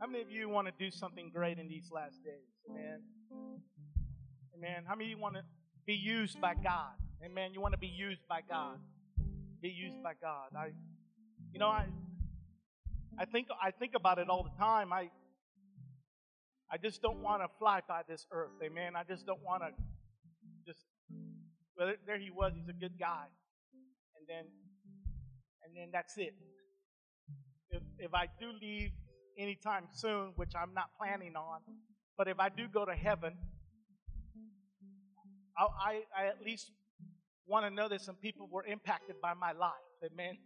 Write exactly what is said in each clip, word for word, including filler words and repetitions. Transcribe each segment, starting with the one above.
How many of you want to do something great in these last days? Amen. Amen. How many of you want to be used by God? Amen. You want to be used by God. Be used by God. I, you know, I, I think I think about it all the time. I, I just don't want to fly by this earth. Amen. I just don't want to. Just, well, there he was. He's a good guy, and then, and then that's it. If if I do leave anytime soon, which I'm not planning on, but if I do go to heaven, I I, I at least want to know that some people were impacted by my life. Amen.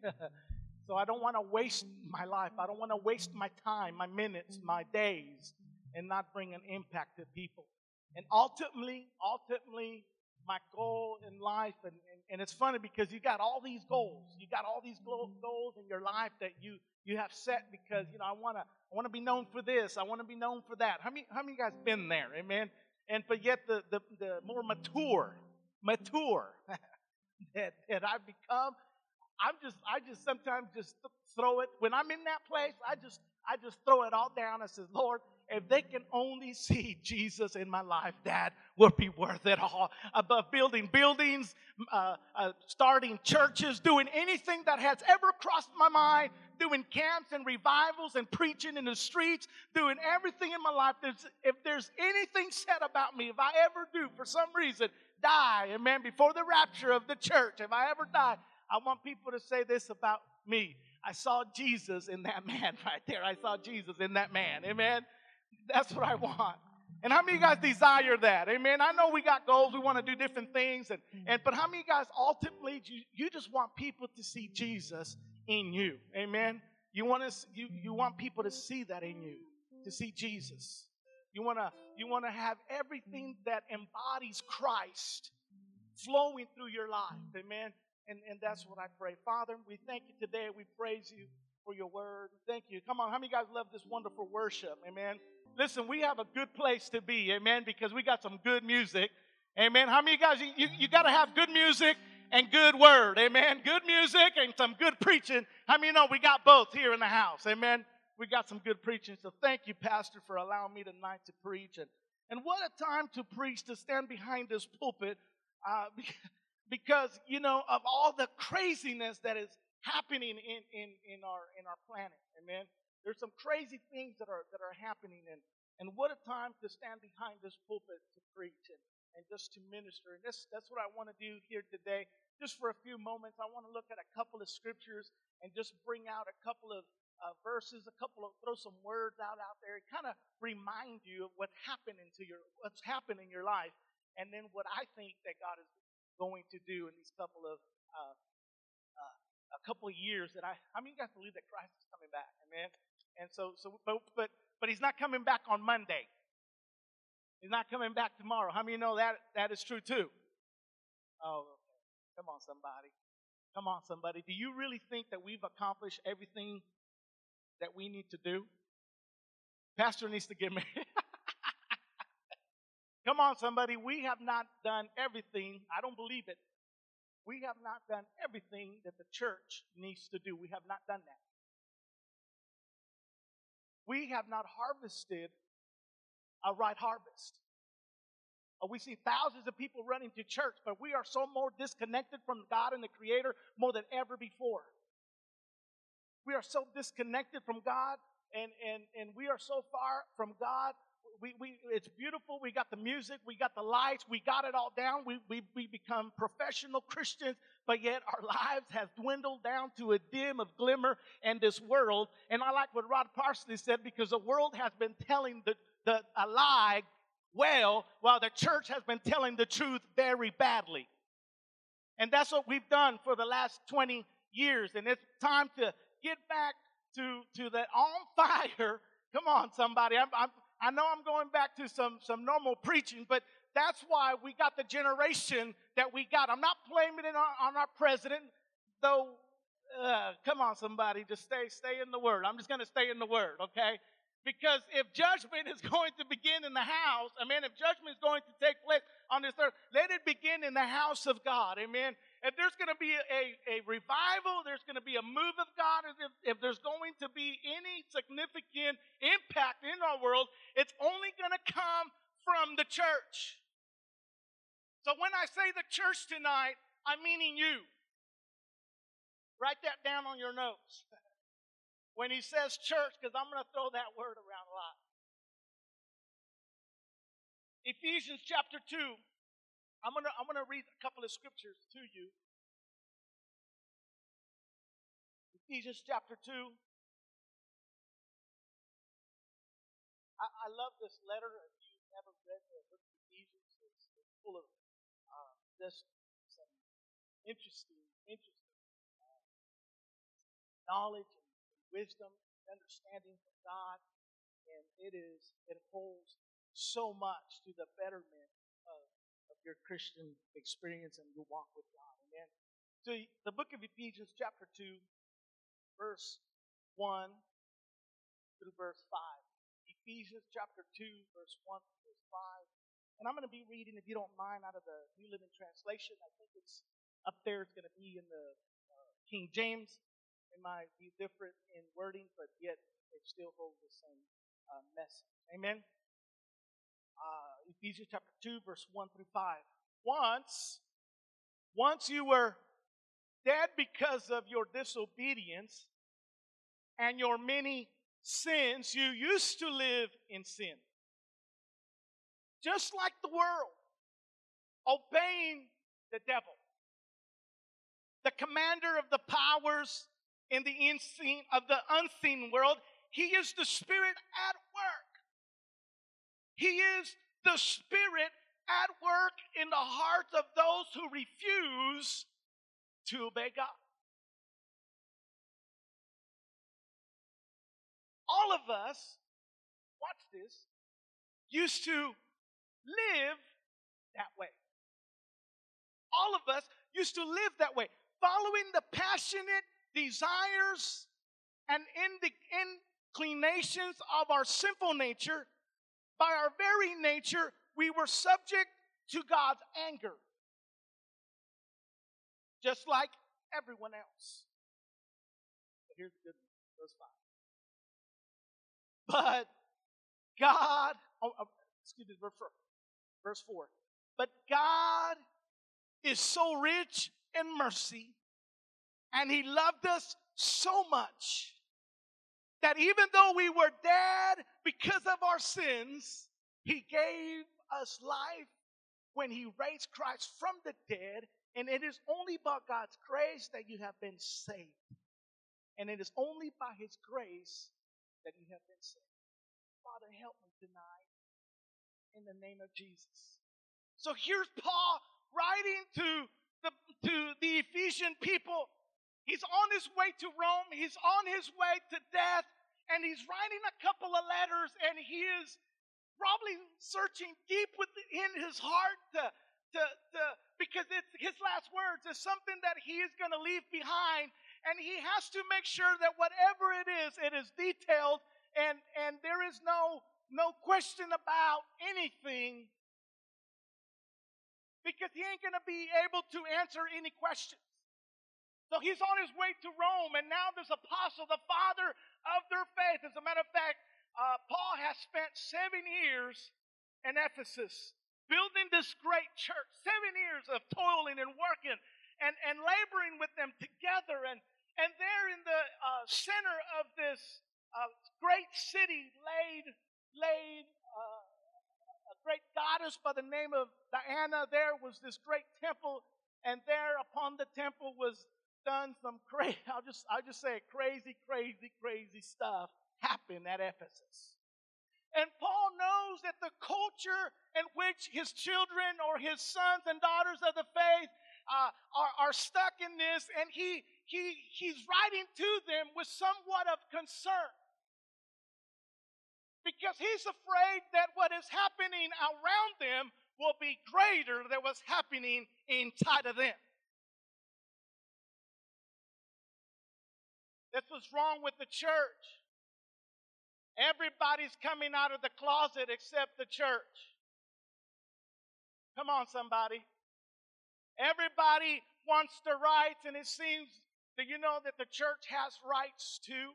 So I don't want to waste my life. I don't want to waste my time, my minutes, my days, and not bring an impact to people. And ultimately, ultimately, my goal in life, and, and, and it's funny because you got all these goals. You got all these goals in your life that you, you have set because, you know, I want to I want to be known for this. I want to be known for that. How many, how many of you guys been there? Amen? And but yet the, the, the more mature, mature that, that I've become, I'm just, I just sometimes just th- throw it. When I'm in that place, I just, I just throw it all down. I says, Lord, if they can only see Jesus in my life, that would be worth it all. Above building buildings, uh, uh, starting churches, doing anything that has ever crossed my mind, doing camps and revivals and preaching in the streets, doing everything in my life. There's, if there's anything said about me, if I ever do, for some reason, die, amen, before the rapture of the church, if I ever die, I want people to say this about me. I saw Jesus in that man right there. I saw Jesus in that man. Amen? That's what I want. And how many of you guys desire that? Amen? I know we got goals. We want to do different things. and, and But how many of you guys ultimately, you, you just want people to see Jesus in you. Amen? You want to, you, you want people to see that in you, to see Jesus. You want to, you want to have everything that embodies Christ flowing through your life. Amen? And, and that's what I pray. Father, we thank you today. We praise you for your word. Thank you. Come on, how many of you guys love this wonderful worship? Amen. Listen, we have a good place to be. Amen. Because we got some good music. Amen. How many of you guys, you, you, you got to have good music and good word. Amen. Good music and some good preaching. How many of you know we got both here in the house? Amen. We got some good preaching. So thank you, Pastor, for allowing me tonight to preach. And, and what a time to preach, to stand behind this pulpit. Uh, because Because, you know, of all the craziness that is happening in, in, in our in our planet, amen? There's some crazy things that are that are happening, and, and what a time to stand behind this pulpit to preach and, and just to minister. And this, that's what I want to do here today. Just for a few moments, I want to look at a couple of scriptures and just bring out a couple of uh, verses, a couple of, throw some words out, out there, and kind of remind you of what's happening to your, what's happened in your life, and then what I think that God is going to do in these couple of uh, uh, a couple of years that I I mean you guys believe that Christ is coming back, amen. And so so but but but he's not coming back on Monday. He's not coming back tomorrow. How many know that that is true too? Oh, okay. Come on, somebody. Come on, somebody. Do you really think that we've accomplished everything that we need to do? Pastor needs to get married. Come on, somebody. We have not done everything. I don't believe it. We have not done everything that the church needs to do. We have not done that. We have not harvested a right harvest. We see thousands of people running to church, but we are so more disconnected from God and the Creator more than ever before. We are so disconnected from God, and, and, and we are so far from God. We, we, it's beautiful. We got the music. We got the lights. We got it all down. We, we, we become professional Christians, but yet our lives have dwindled down to a dim of glimmer in this world. And I like what Rod Parsley said, because the world has been telling the, the a lie well, while the church has been telling the truth very badly. And that's what we've done for the last twenty years. And it's time to get back to, to the on fire. Come on, somebody. I'm, I'm I know I'm going back to some, some normal preaching, but that's why we got the generation that we got. I'm not blaming it on, on our president, though. Uh, come on, somebody, just stay stay in the Word. I'm just going to stay in the Word, okay? Because if judgment is going to begin in the house, amen, if judgment is going to take place on this earth, let it begin in the house of God, amen? if there's going to be a, a revival, there's going to be a move of God, if, if there's going to be any significant impact in our world, it's only going to come from the church. So when I say the church tonight, I'm meaning you. Write that down on your notes. When he says church, because I'm going to throw that word around a lot. Ephesians chapter two. I'm going to, I'm going to read a couple of scriptures to you. Ephesians chapter two. I, I love this letter. If you've never read the book of Ephesians, it's, it's full of uh, just some interesting, interesting uh, knowledge and wisdom and understanding from God. And it is, it holds so much to the betterment of, of your Christian experience and your walk with God. Amen. So the book of Ephesians chapter two, verse one through verse five. Ephesians chapter two, verse one through verse five. And I'm going to be reading, if you don't mind, out of the New Living Translation. I think it's up there. It's going to be in the uh, King James. It might be different in wording, but yet it still holds the same uh, message. Amen. Uh, Ephesians chapter two, verse one through five. Once, once you were dead because of your disobedience and your many sins, you used to live in sin. Just like the world, obeying the devil, the commander of the powers in the unseen, of the unseen world. He is the Spirit at work. He is the Spirit at work in the hearts of those who refuse to obey God. All of us, watch this, used to live that way. All of us used to live that way, following the passionate desires and inclinations of our sinful nature. By our very nature, we were subject to God's anger, just like everyone else. But here's the good news, verse five. But God, oh, excuse me, verse four. Verse four. But God is so rich in mercy, and He loved us so much, that even though we were dead because of our sins, He gave us life when He raised Christ from the dead. And it is only by God's grace that you have been saved. And it is only by His grace that you have been saved. Father, help me tonight in the name of Jesus. So here's Paul writing to the, to the Ephesian people. He's on his way to Rome. He's on his way to death. And he's writing a couple of letters. And he is probably searching deep within his heart to, to, to, because it's his last words is something that he is going to leave behind. And he has to make sure that whatever it is, it is detailed. And, and there is no, no question about anything. Because he ain't going to be able to answer any questions. So he's on his way to Rome, and now this apostle, the father of their faith. As a matter of fact, uh, Paul has spent seven years in Ephesus, building this great church, seven years of toiling and working and, and laboring with them together. And, and there in the uh, center of this uh, great city laid, laid uh, a great goddess by the name of Diana. There was this great temple, and there upon the temple was done some crazy, I'll just, I'll just say it, crazy, crazy, crazy stuff happened at Ephesus. And Paul knows that the culture in which his children or his sons and daughters of the faith uh, are, are stuck in this, and he, he, he's writing to them with somewhat of concern. Because he's afraid that what is happening around them will be greater than what's happening inside of them. That's what's wrong with the church. Everybody's coming out of the closet except the church. Come on, somebody. Everybody wants the rights, and it seems, do you know that the church has rights too?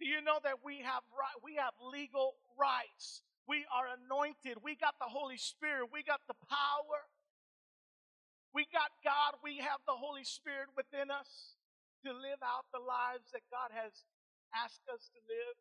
Do you know that we have right, we have legal rights? We are anointed. We got the Holy Spirit. We got the power. We got God. We have the Holy Spirit within us to live out the lives that God has asked us to live.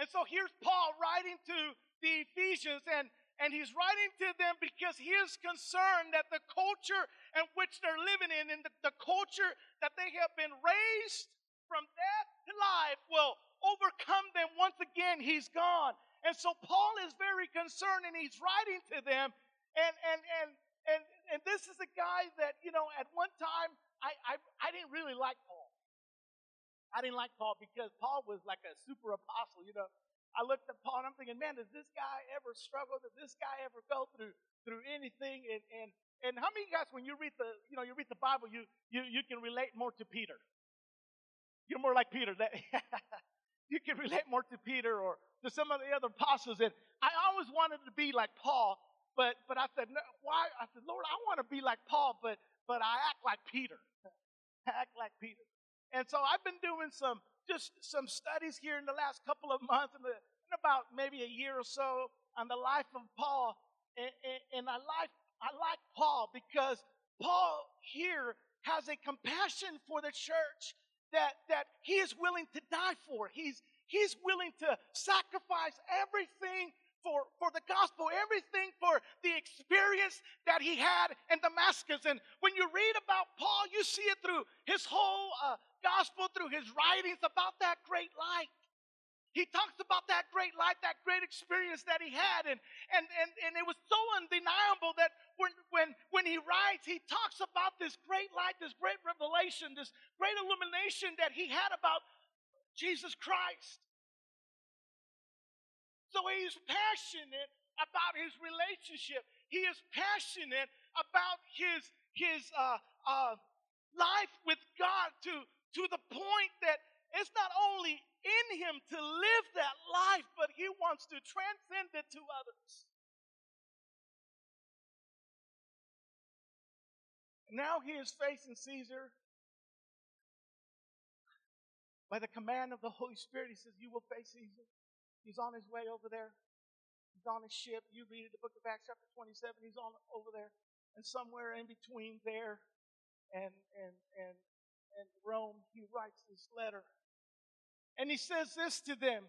And so here's Paul writing to the Ephesians, and, and he's writing to them because he is concerned that the culture in which they're living in, and the, the culture that they have been raised from death to life, will overcome them once again. He's gone. And so Paul is very concerned, and he's writing to them. And and and and, and this is a guy that, you know, at one time, I, I, I didn't really like Paul. I didn't like Paul because Paul was like a super apostle, you know. I looked at Paul and I'm thinking, man, does this guy ever struggle? Does this guy ever go through through anything? And and and how many of you guys, when you read the you know you read the Bible, you you you can relate more to Peter. You're more like Peter. That you can relate more to Peter or to some of the other apostles. And I always wanted to be like Paul, but but I said, no, why? I said, Lord, I want to be like Paul, but but I act like Peter. I act like Peter. And so I've been doing some, just some studies here in the last couple of months, in, the, in about maybe a year or so, on the life of Paul. And, and, and I like, I like Paul because Paul here has a compassion for the church that, that he is willing to die for. He's, he's willing to sacrifice everything for, for the gospel, everything for the experience that he had in Damascus. And when you read about Paul, you see it through his whole uh, gospel, through his writings about that great light. He talks about that great light, that great experience that he had. And, and, and, and it was so undeniable that when, when, when he writes, he talks about this great light, this great revelation, this great illumination that he had about Jesus Christ. So he is passionate about his relationship. He is passionate about his, his uh, uh, life with God to, to the point that it's not only in him to live that life, but he wants to transcend it to others. Now he is facing Caesar. By the command of the Holy Spirit, he says, you will face Caesar. He's on his way over there. He's on his ship. You read the book of Acts chapter twenty-seven. He's on over there. And somewhere in between there and, and, and, and Rome, he writes this letter. And he says this to them.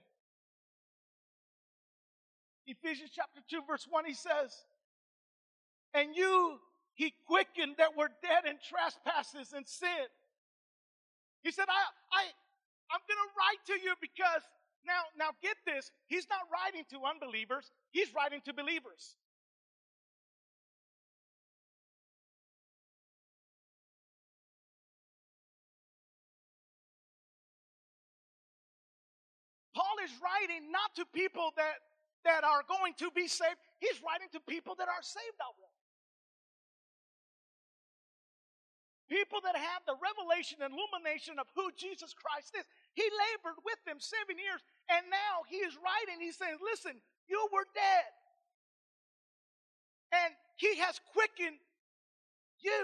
Ephesians chapter two, verse one, he says, and you he quickened that were dead in trespasses and sin. He said, I, I, I'm going to write to you because... Now, now get this, he's not writing to unbelievers, he's writing to believers. Paul is writing not to people that, that are going to be saved, he's writing to people that are saved already. People that have the revelation and illumination of who Jesus Christ is. He labored with them seven years, and now he is writing. He says, listen, you were dead, and he has quickened you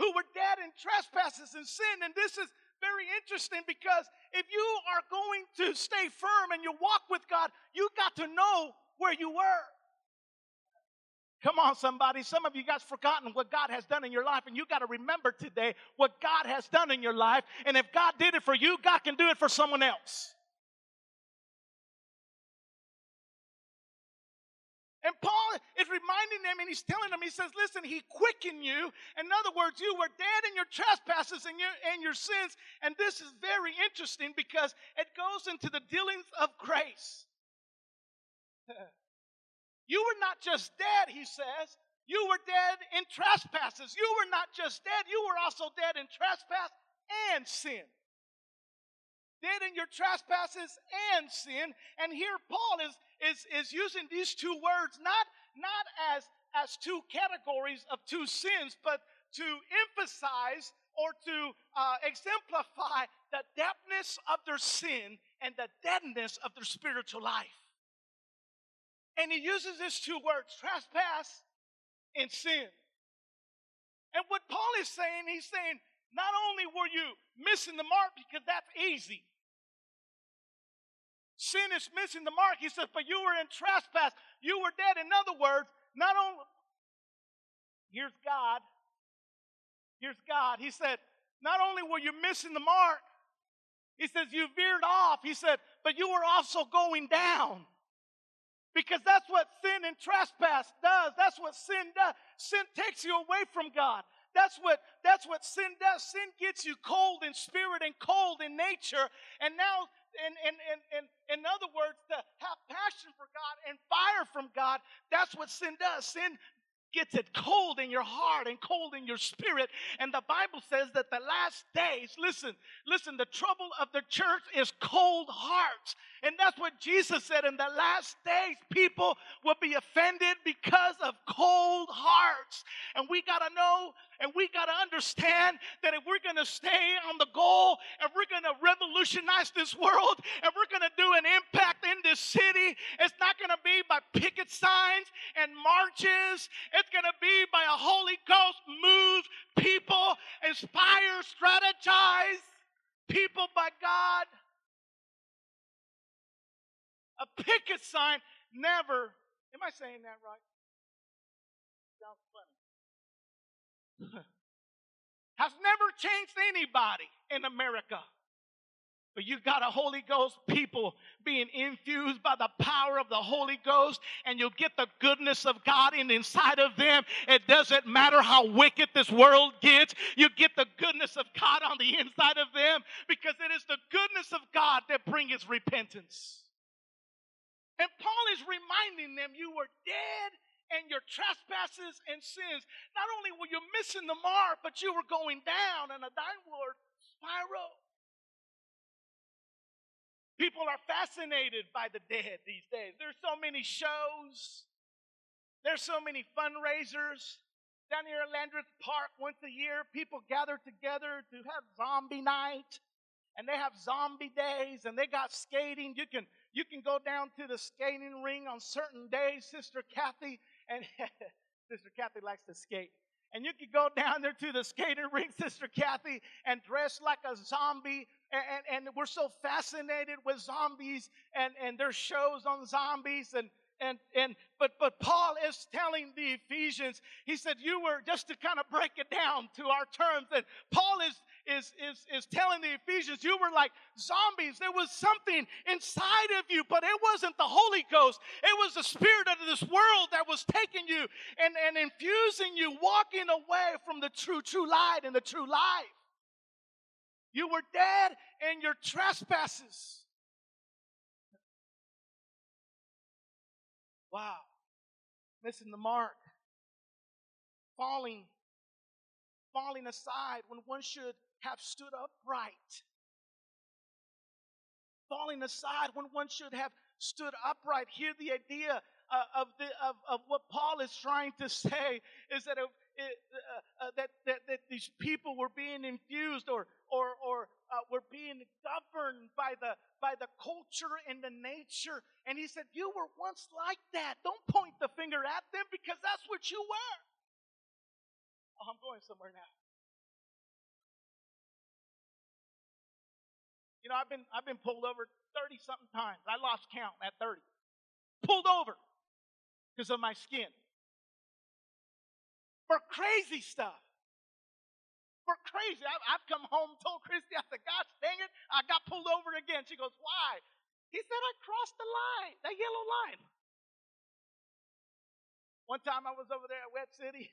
who were dead in trespasses and sin. And this is very interesting because if you are going to stay firm in your walk with God, you got to know where you were. Come on, somebody. Some of you guys forgotten what God has done in your life, and you got to remember today what God has done in your life. And if God did it for you, God can do it for someone else. And Paul is reminding them, and he's telling them, he says, listen, he quickened you. In other words, you were dead in your trespasses and your, and your sins. And this is very interesting because it goes into the dealings of grace. You were not just dead, he says. You were dead in trespasses. You were not just dead. You were also dead in trespass and sin. Dead in your trespasses and sin. And here Paul is, is, is using these two words, not, not as, as two categories of two sins, but to emphasize or to uh, exemplify the depthness of their sin and the deadness of their spiritual life. And he uses these two words, trespass and sin. And what Paul is saying, he's saying, not only were you missing the mark, because that's easy. Sin is missing the mark. He says, but you were in trespass. You were dead. In other words, not only... Here's God. Here's God. He said, not only were you missing the mark, he says, you veered off. He said, but you were also going down. Because that's what sin and trespass does. That's what sin does. Sin takes you away from God. That's what, that's what sin does. Sin gets you cold in spirit and cold in nature. And now, in, in, in, in, in other words, to have passion for God and fire from God, that's what sin does. Sin gets it cold in your heart and cold in your spirit. And the Bible says that the last days, listen, listen, the trouble of the church is cold hearts. And that's what Jesus said. In the last days, people will be offended because of cold hearts. And we got to know and we got to understand that if we're going to stay on the goal, if we're going to revolutionize this world, if we're going to do an impact in this city, it's not going to be by picket signs and marches. It's going to be by a Holy Ghost move, people inspire, strategize, people by God. A picket sign never, am I saying that right? Sounds funny. Has never changed anybody in America. But you got a Holy Ghost people being infused by the power of the Holy Ghost, and you'll get the goodness of God in inside of them. It doesn't matter how wicked this world gets. You get the goodness of God on the inside of them, because it is the goodness of God that brings repentance. And Paul is reminding them, you were dead in your trespasses and sins. Not only were you missing the mark, but you were going down in a downward spiral. People are fascinated by the dead these days. There's so many shows. There's so many fundraisers. Down here at Landreth Park, once a year, people gather together to have zombie night. And they have zombie days. And they got skating. You can... You can go down to the skating ring on certain days, Sister Kathy, and Sister Kathy likes to skate. And you can go down there to the skating ring, Sister Kathy, and dress like a zombie. And, and, and we're so fascinated with zombies, and, and there's shows on zombies. And and and but but Paul is telling the Ephesians, he said, you were, just to kind of break it down to our terms, that Paul is Is, is, is telling the Ephesians, you were like zombies. There was something inside of you, but it wasn't the Holy Ghost. It was the spirit of this world that was taking you and, and infusing you, walking away from the true, true light and the true life. You were dead in your trespasses. Wow. Missing the mark. Falling. Falling aside when one should have stood upright. Falling aside when one should have stood upright. Here the idea uh, of, the, of, of what Paul is trying to say is that, it, it, uh, uh, that, that, that these people were being infused or, or, or uh, were being governed by the, by the culture and the nature. And he said, you were once like that. Don't point the finger at them, because that's what you were. Oh, I'm going somewhere now. You know, I've been I've been pulled over thirty-something times. I lost count at thirty. Pulled over because of my skin. For crazy stuff. For crazy. I've, I've come home, told Christy, I said, gosh dang it, I got pulled over again. She goes, why? He said, I crossed the line, that yellow line. One time I was over there at Web City.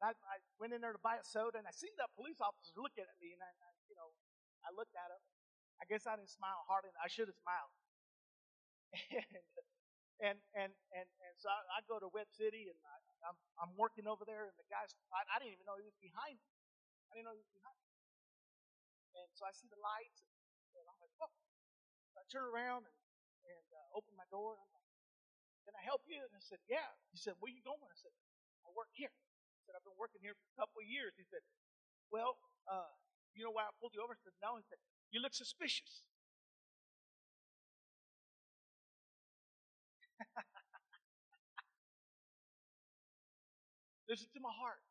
I, I went in there to buy a soda, and I seen the police officers looking at me, and I, I you know, I looked at them. I guess I didn't smile hard enough. I should have smiled. and, and and and and so I, I go to Web City, and I, I'm I'm working over there, and the guy's I, I didn't even know he was behind me. I didn't know he was behind me. And so I see the lights, and, and I'm like, oh. So I turn around and, and uh, open my door, and I'm like, can I help you? And I said, yeah. He said, where you going? I said, I work here. I've been working here for a couple of years. He said, well, uh, you know why I pulled you over? I said, no. He said, you look suspicious. Listen to my heart.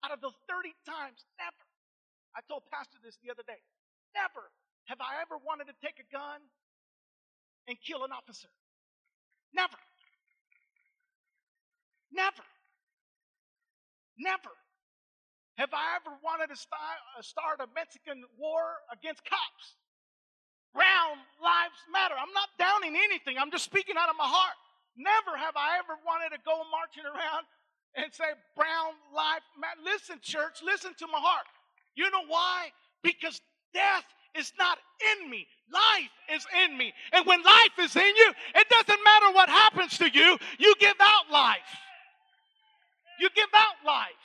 Out of the thirty times, never. I told Pastor this the other day. Never have I ever wanted to take a gun and kill an officer. Never. Never. Never have I ever wanted to start a Mexican war against cops. Brown lives matter. I'm not downing anything. I'm just speaking out of my heart. Never have I ever wanted to go marching around and say, brown life matter. Listen, church, listen to my heart. You know why? Because death is not in me. Life is in me. And when life is in you, it doesn't matter what happens to you. You give out life. You give out life.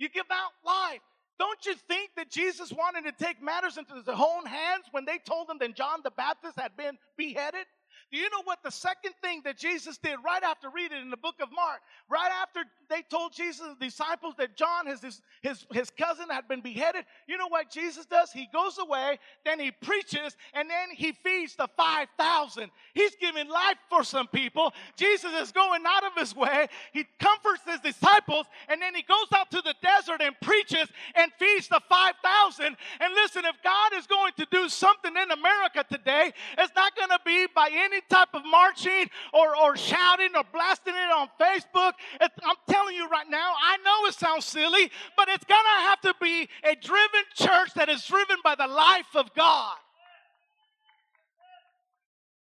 You give out life. Don't you think that Jesus wanted to take matters into his own hands when they told him that John the Baptist had been beheaded? Do you know what the second thing that Jesus did right after reading in the book of Mark, right after they told Jesus and the disciples that John, his, his, his cousin, had been beheaded? You know what Jesus does? He goes away, then he preaches, and then he feeds the five thousand. He's giving life for some people. Jesus is going out of his way. He comforts his disciples, and then he goes out to the desert and preaches and feeds the five thousand. And listen, if God is going to do something in America today, it's not going to be by any Any type of marching or, or shouting or blasting it on Facebook. It's, I'm telling you right now, I know it sounds silly, but it's going to have to be a driven church that is driven by the life of God.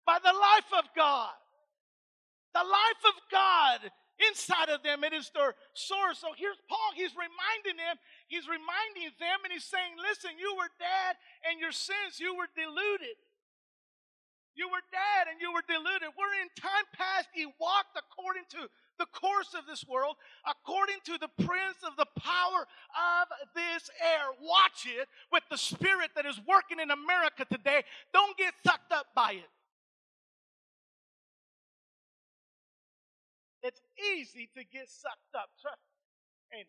By the life of God. The life of God inside of them. It is their source. So here's Paul. He's reminding them. He's reminding them and he's saying, listen, you were dead and your sins, you were deluded. You were dead and you were deluded. Where in time past he walked according to the course of this world, according to the prince of the power of this air. Watch it with the spirit that is working in America today. Don't get sucked up by it. It's easy to get sucked up. Amen.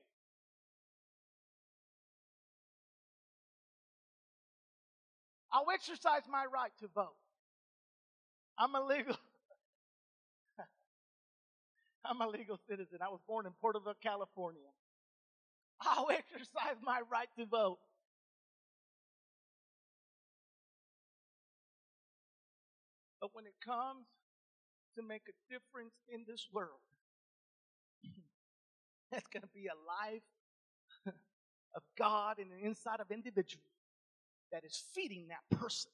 I'll exercise my right to vote. I'm a legal. I'm a legal citizen. I was born in Porterville, California. I'll exercise my right to vote. But when it comes to make a difference in this world, that's going to be a life of God in the inside of individual that is feeding that person.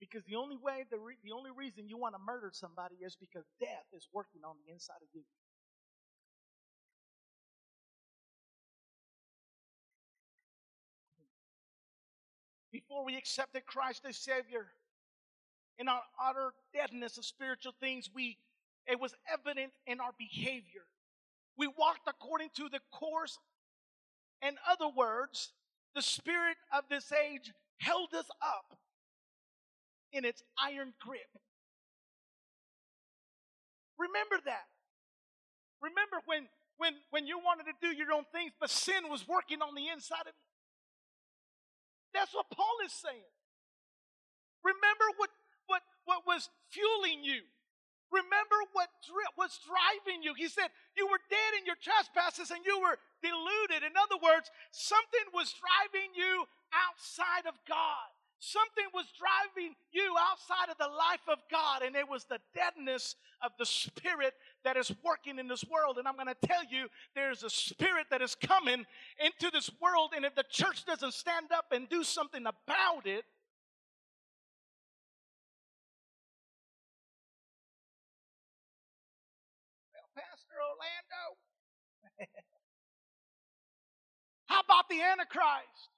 Because the only way, the, re- the only reason you want to murder somebody is because death is working on the inside of you. Before we accepted Christ as Savior, in our utter deadness of spiritual things, we it was evident in our behavior. We walked according to the course. In other words, the spirit of this age held us up in its iron grip. Remember that. Remember when, when, when you wanted to do your own things, but sin was working on the inside of you. That's what Paul is saying. Remember what, what, what was fueling you. Remember what dri- was driving you. He said, you were dead in your trespasses and you were deluded. In other words, something was driving you outside of God. Something was driving you outside of the life of God, and it was the deadness of the spirit that is working in this world. And I'm going to tell you, there's a spirit that is coming into this world, and if the church doesn't stand up and do something about it, well, Pastor Orlando, how about the Antichrist?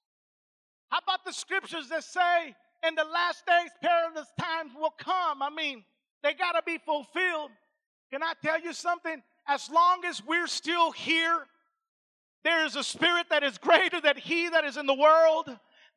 How about the scriptures that say, in the last days, perilous times will come? I mean, they got to be fulfilled. Can I tell you something? As long as we're still here, there is a spirit that is greater than he that is in the world,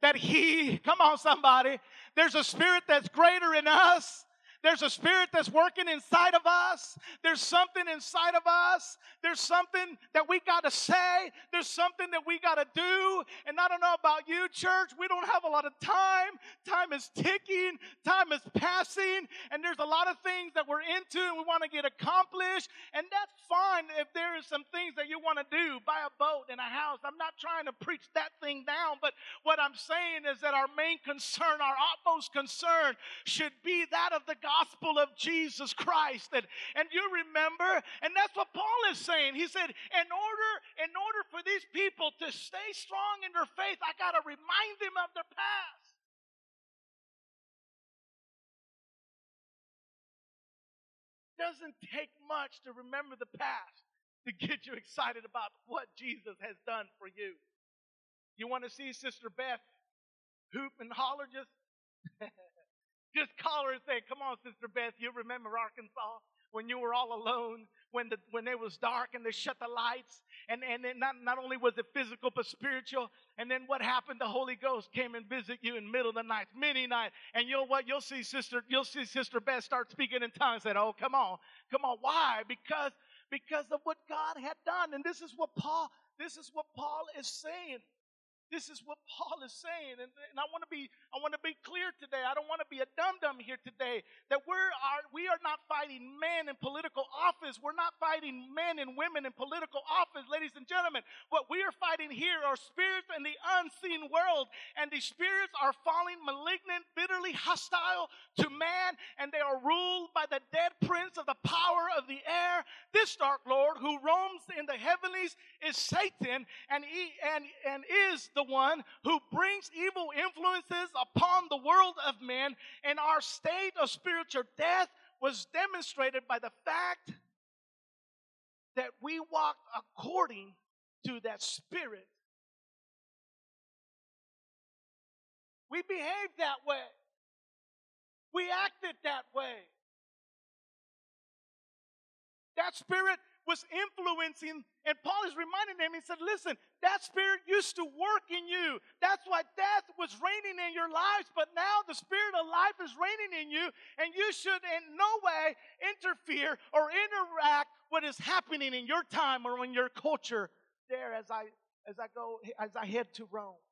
that he, come on somebody, there's a spirit that's greater in us. There's a spirit that's working inside of us. There's something inside of us. There's something that we got to say. There's something that we got to do. And I don't know about you, church. We don't have a lot of time. Time is ticking. Time is passing. And there's a lot of things that we're into and we want to get accomplished. And that's fine if there is some things that you want to do. Buy a boat and a house. I'm not trying to preach that thing down. But what I'm saying is that our main concern, our utmost concern, should be that of the gospel of Jesus Christ. And, and you remember, and that's what Paul is saying. He said, in order, in order for these people to stay strong in their faith, I got to remind them of their past. It doesn't take much to remember the past to get you excited about what Jesus has done for you. You want to see Sister Beth hoop and holler? Just, just call her and say, come on, Sister Beth, you remember Arkansas when you were all alone, when the when it was dark and they shut the lights, and, and then not, not only was it physical but spiritual, and then what happened? The Holy Ghost came and visited you in the middle of the night, midnight, and you'll what you'll see Sister, you'll see Sister Beth start speaking in tongues and say, oh, come on, come on. Why? Because because of what God had done. And this is what Paul, this is what Paul is saying. This is what Paul is saying, and, and I want to be I want to be clear today. I don't want to be a dum-dum here today, that we are we are not fighting men in political office. We're not fighting men and women in political office, ladies and gentlemen. What we are fighting here are spirits in the unseen world, and these spirits are falling malignant, bitterly hostile to man, and they are ruled by the dead prince of the power of the air. This dark lord who roams in the heavenlies is Satan, and he and and is the one who brings evil influences upon the world of men, and our state of spiritual death was demonstrated by the fact that we walked according to that spirit. We behaved that way. We acted that way. That spirit was influencing, and Paul is reminding them. He said, listen, that spirit used to work in you. That's why death was reigning in your lives, but now the spirit of life is reigning in you, and you should in no way interfere or interact with what is happening in your time or in your culture there as I as I go as I head to Rome.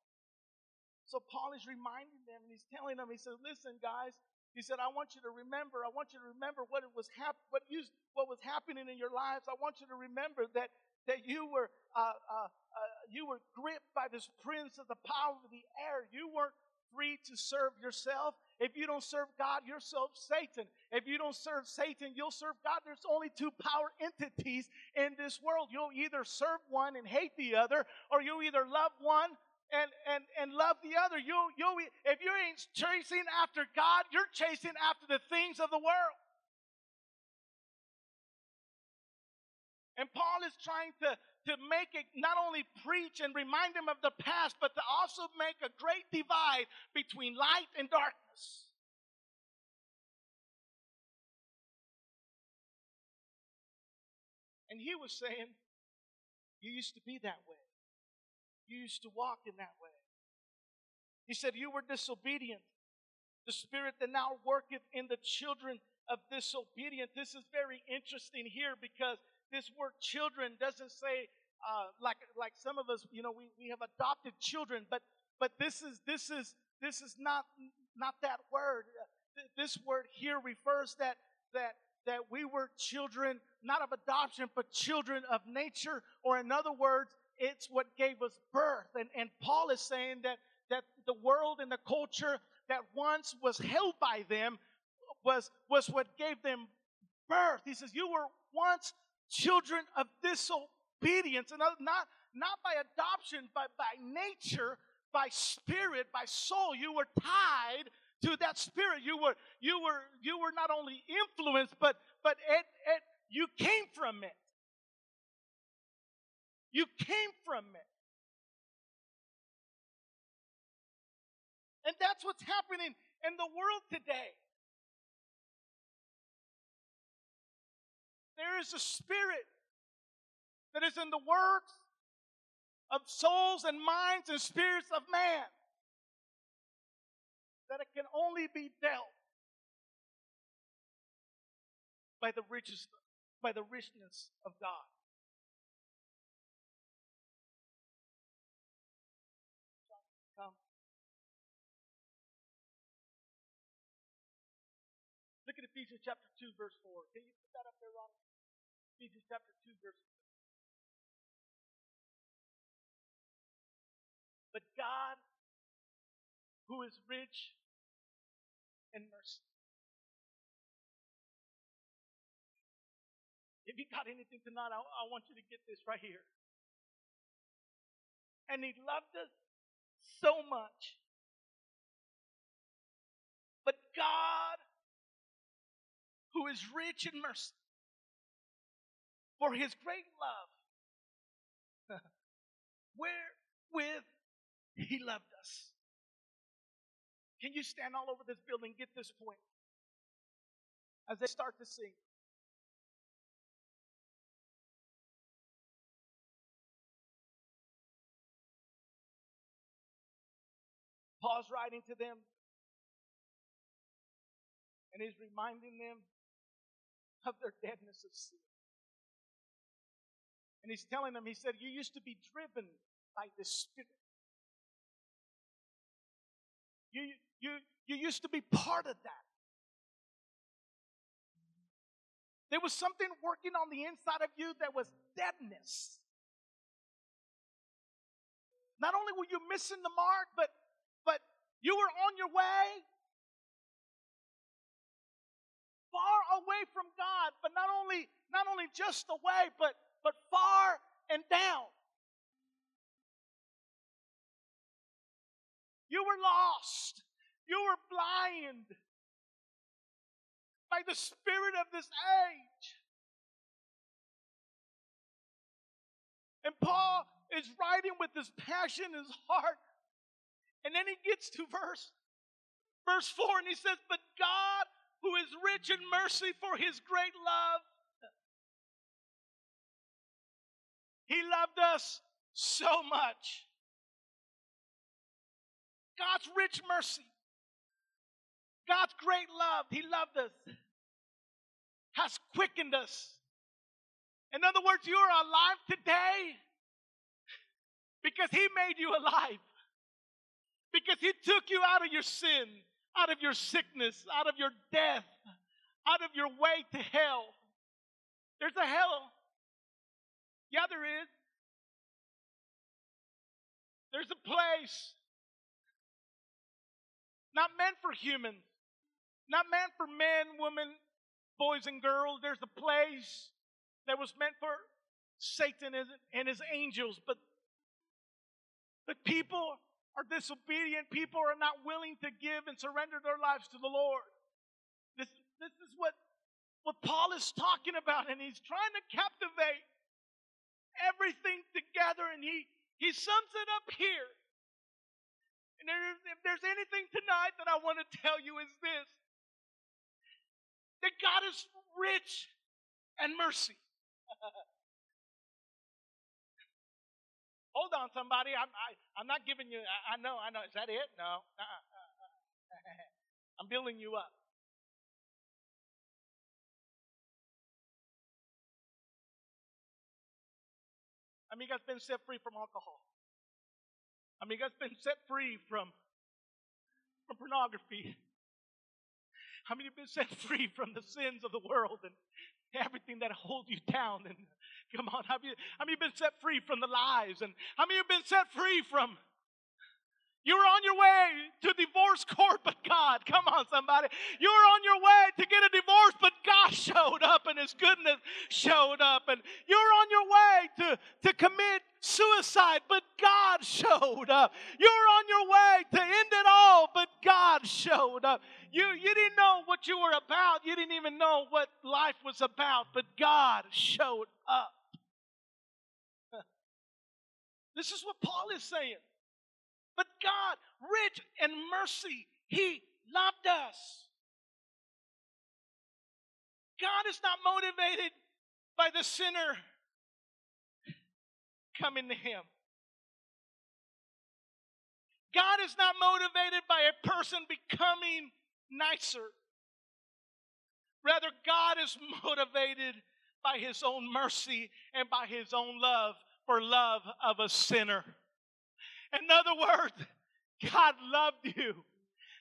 So Paul is reminding them, and he's telling them, he says, listen, guys. He said, I want you to remember, I want you to remember what it was hap- what, you, what was happening in your lives. I want you to remember that, that you were uh, uh, uh, you were gripped by this prince of the power of the air. You weren't free to serve yourself. If you don't serve God, you'll serve Satan. If you don't serve Satan, you'll serve God. There's only two power entities in this world. You'll either serve one and hate the other, or you'll either love one And, and and love the other. You you if you ain't chasing after God, you're chasing after the things of the world. And Paul is trying to, to make it not only preach and remind them of the past, but to also make a great divide between light and darkness. And he was saying, you used to be that way. You used to walk in that way. He said, you were disobedient. The spirit that now worketh in the children of disobedience. This is very interesting here, because this word children doesn't say uh, like like some of us, you know, we, we have adopted children, but but this is this is this is not not that word. This word here refers that that that we were children, not of adoption, but children of nature, or in other words, it's what gave us birth. And, and Paul is saying that, that the world and the culture that once was held by them was, was what gave them birth. He says, you were once children of disobedience. And not, not by adoption, but by nature, by spirit, by soul. You were tied to that spirit. You were, you were, you were not only influenced, but, but it, it, you came from it. You came from it. And that's what's happening in the world today. There is a spirit that is in the works of souls and minds and spirits of man, that it can only be dealt by the riches, by the richness of God. Come. Look at Ephesians chapter two, verse four. Can you put that up there, Ron? Ephesians chapter two, verse four. But God, who is rich in mercy. If you got anything tonight, I, I want you to get this right here. And He loved us so much. But God, who is rich in mercy, for His great love, wherewith He loved us. Can you stand all over this building and get this point as they start to sing? Paul's writing to them, and he's reminding them of their deadness of sin. And he's telling them, he said, you used to be driven by the Spirit. You, you, you used to be part of that. There was something working on the inside of you that was deadness. Not only were you missing the mark, but But you were on your way, far away from God, but not only, not only just away, but, but far and down. You were lost. You were blind by the spirit of this age. And Paul is writing with his passion, his heart. And then he gets to verse, verse four, and he says, but God, who is rich in mercy for His great love, He loved us so much. God's rich mercy, God's great love, He loved us, has quickened us. In other words, you are alive today because He made you alive. Because He took you out of your sin, out of your sickness, out of your death, out of your way to hell. There's a hell. Yeah, there is. There's a place not meant for humans, not meant for men, women, boys, and girls. There's a place that was meant for Satan and his angels, but the people are disobedient, people are not willing to give and surrender their lives to the Lord. This, this is what, what Paul is talking about, and he's trying to captivate everything together, and he, he sums it up here. And there's, if there's anything tonight that I want to tell you is this, that God is rich in mercy. Hold on, somebody. I'm, I, I'm not giving you, I, I know, I know. Is that it? No. Uh-uh. I'm building you up. How many of you guys been set free from alcohol? How many of you guys been set free from, from pornography? How many of you been set free from the sins of the world and everything that holds you down? And come on, how many have you been set free from the lies? And how many have been set free from, you were on your way to divorce court, but God, come on somebody. You were on your way to get a divorce, but God showed up and His goodness showed up. And you were on your way to, to commit suicide, but God showed up. You were on your way to end it all, but God showed up. You, you didn't know what you were about. You didn't even know what life was about, but God showed up. This is what Paul is saying. But God, rich in mercy, He loved us. God is not motivated by the sinner coming to Him. God is not motivated by a person becoming nicer. Rather, God is motivated by his own mercy and by his own love for love of a sinner. In other words, God loved you,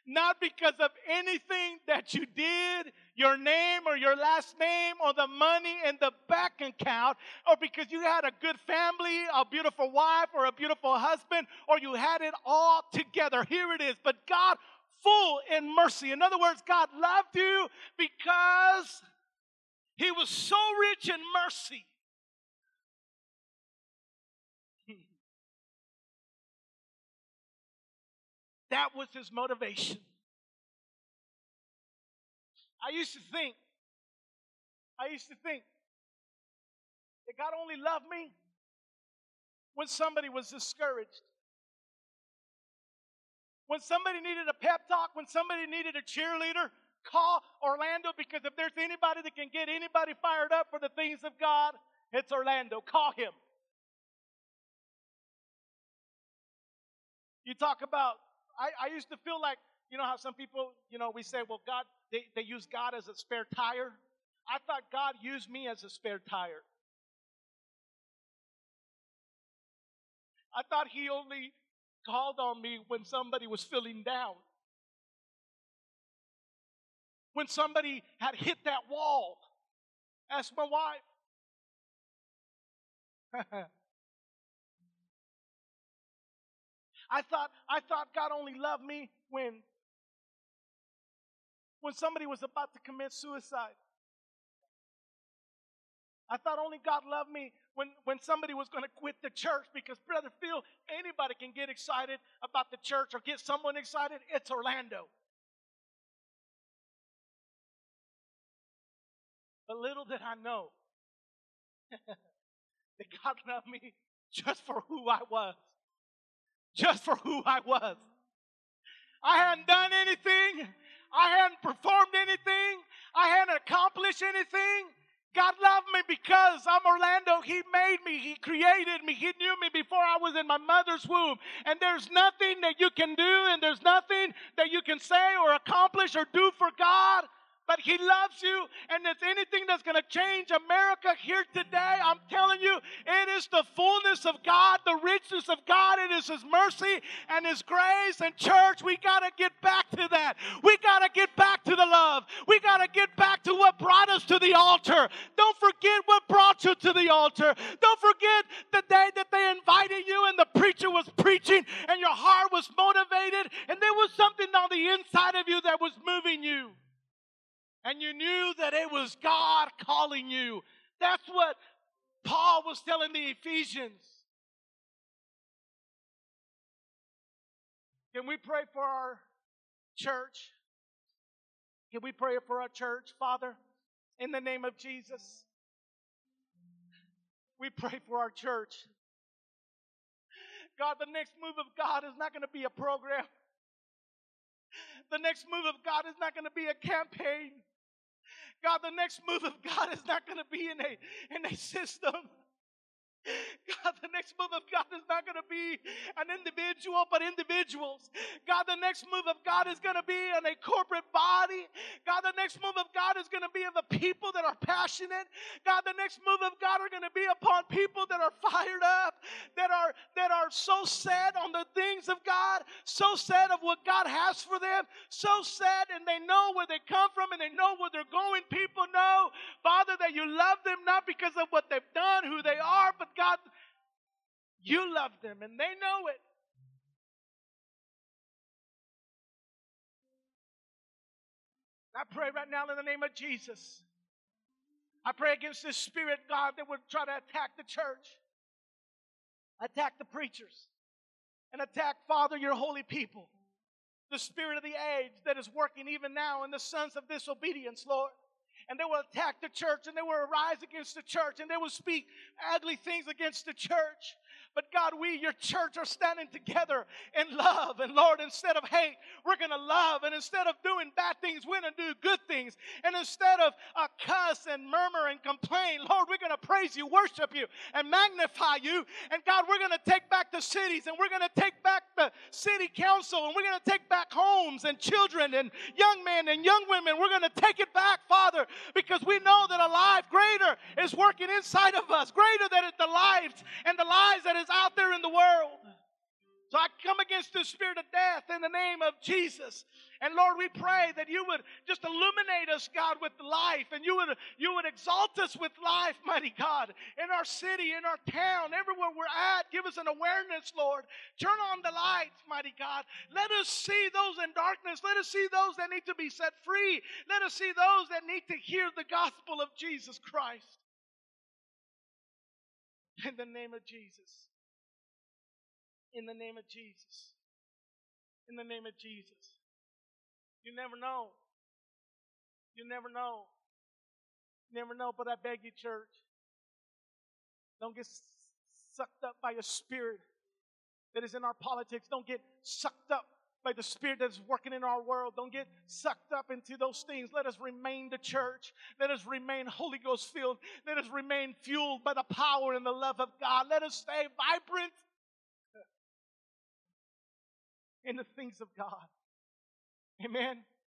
not because of anything that you did, your name or your last name or the money in the bank account, or because you had a good family, a beautiful wife or a beautiful husband, or you had it all together. Here it is. But God, full in mercy. In other words, God loved you because he was so rich in mercy. That was his motivation. I used to think, I used to think that God only loved me when somebody was discouraged. When somebody needed a pep talk, when somebody needed a cheerleader, call Orlando, because if there's anybody that can get anybody fired up for the things of God, it's Orlando. Call him. You talk about, I, I used to feel like, you know how some people, you know, we say, well, God, they, they use God as a spare tire. I thought God used me as a spare tire. I thought he only called on me when somebody was feeling down. When somebody had hit that wall. Ask my wife. I thought, I thought God only loved me when, when somebody was about to commit suicide. I thought only God loved me when, when somebody was going to quit the church, because, Brother Phil, anybody can get excited about the church or get someone excited. It's Orlando. But little did I know that God loved me just for who I was. Just for who I was. I hadn't done anything. I hadn't performed anything. I hadn't accomplished anything. God loved me because I'm Orlando. He made me. He created me. He knew me before I was in my mother's womb. And there's nothing that you can do, and there's nothing that you can say or accomplish or do for God. But he loves you, and it's anything that's going to change America here today. I'm telling you, it is the fullness of God, the richness of God. It is his mercy and his grace. And church, we got to get back to that. We got to get back to the love. We got to get back to what brought us to the altar. Don't forget what brought you to the altar. Don't forget the day that they invited you and the preacher was preaching and your heart was motivated and there was something on the inside of you that was moving you. And you knew that it was God calling you. That's what Paul was telling the Ephesians. Can we pray for our church? Can we pray for our church, Father, in the name of Jesus? We pray for our church. God, the next move of God is not going to be a program. The next move of God is not going to be a campaign. God, the next move of God is not going to be in a, in a system. God, the next move of God is not going to be an individual, but individuals. God, the next move of God is going to be in a corporate body. God, the next move of God is going to be of the people that are passionate. God, the next move of God are going to be upon people that are fired up, that are, that are so set on the things of God, so set of what God has for them, so set, and they know where they come from and they know where they're going. People know, Father, that you love them not because of what they've done, who they are, but God, you love them and they know it. I pray right now in the name of Jesus. I pray against this spirit, God, that would try to attack the church, attack the preachers, and attack, Father, your holy people. The spirit of the age that is working even now in the sons of disobedience, Lord. And they will attack the church, and they will arise against the church, and they will speak ugly things against the church. But God, we, your church, are standing together in love. And Lord, instead of hate, we're going to love. And instead of doing bad things, we're going to do good things. And instead of uh, cuss and murmur and complain, Lord, we're going to praise you, worship you, and magnify you. And God, we're going to take back the cities, and we're going to take back the city council, and we're going to take back homes and children and young men and young women. We're going to take it back, Father, because we know that a life greater is working inside of us, greater than the lives and the lies that is out there in the world. So I come against the spirit of death in the name of Jesus. And Lord, we pray that you would just illuminate us, God, with life. And you would, you would exalt us with life, mighty God, in our city, in our town, everywhere we're at. Give us an awareness, Lord. Turn on the lights, mighty God. Let us see those in darkness. Let us see those that need to be set free. Let us see those that need to hear the gospel of Jesus Christ. In the name of Jesus. In the name of Jesus. In the name of Jesus. You never know. You never know. You never know, but I beg you, church, don't get sucked up by a spirit that is in our politics. Don't get sucked up by the spirit that's working in our world. Don't get sucked up into those things. Let us remain the church. Let us remain Holy Ghost filled. Let us remain fueled by the power and the love of God. Let us stay vibrant in the things of God. Amen.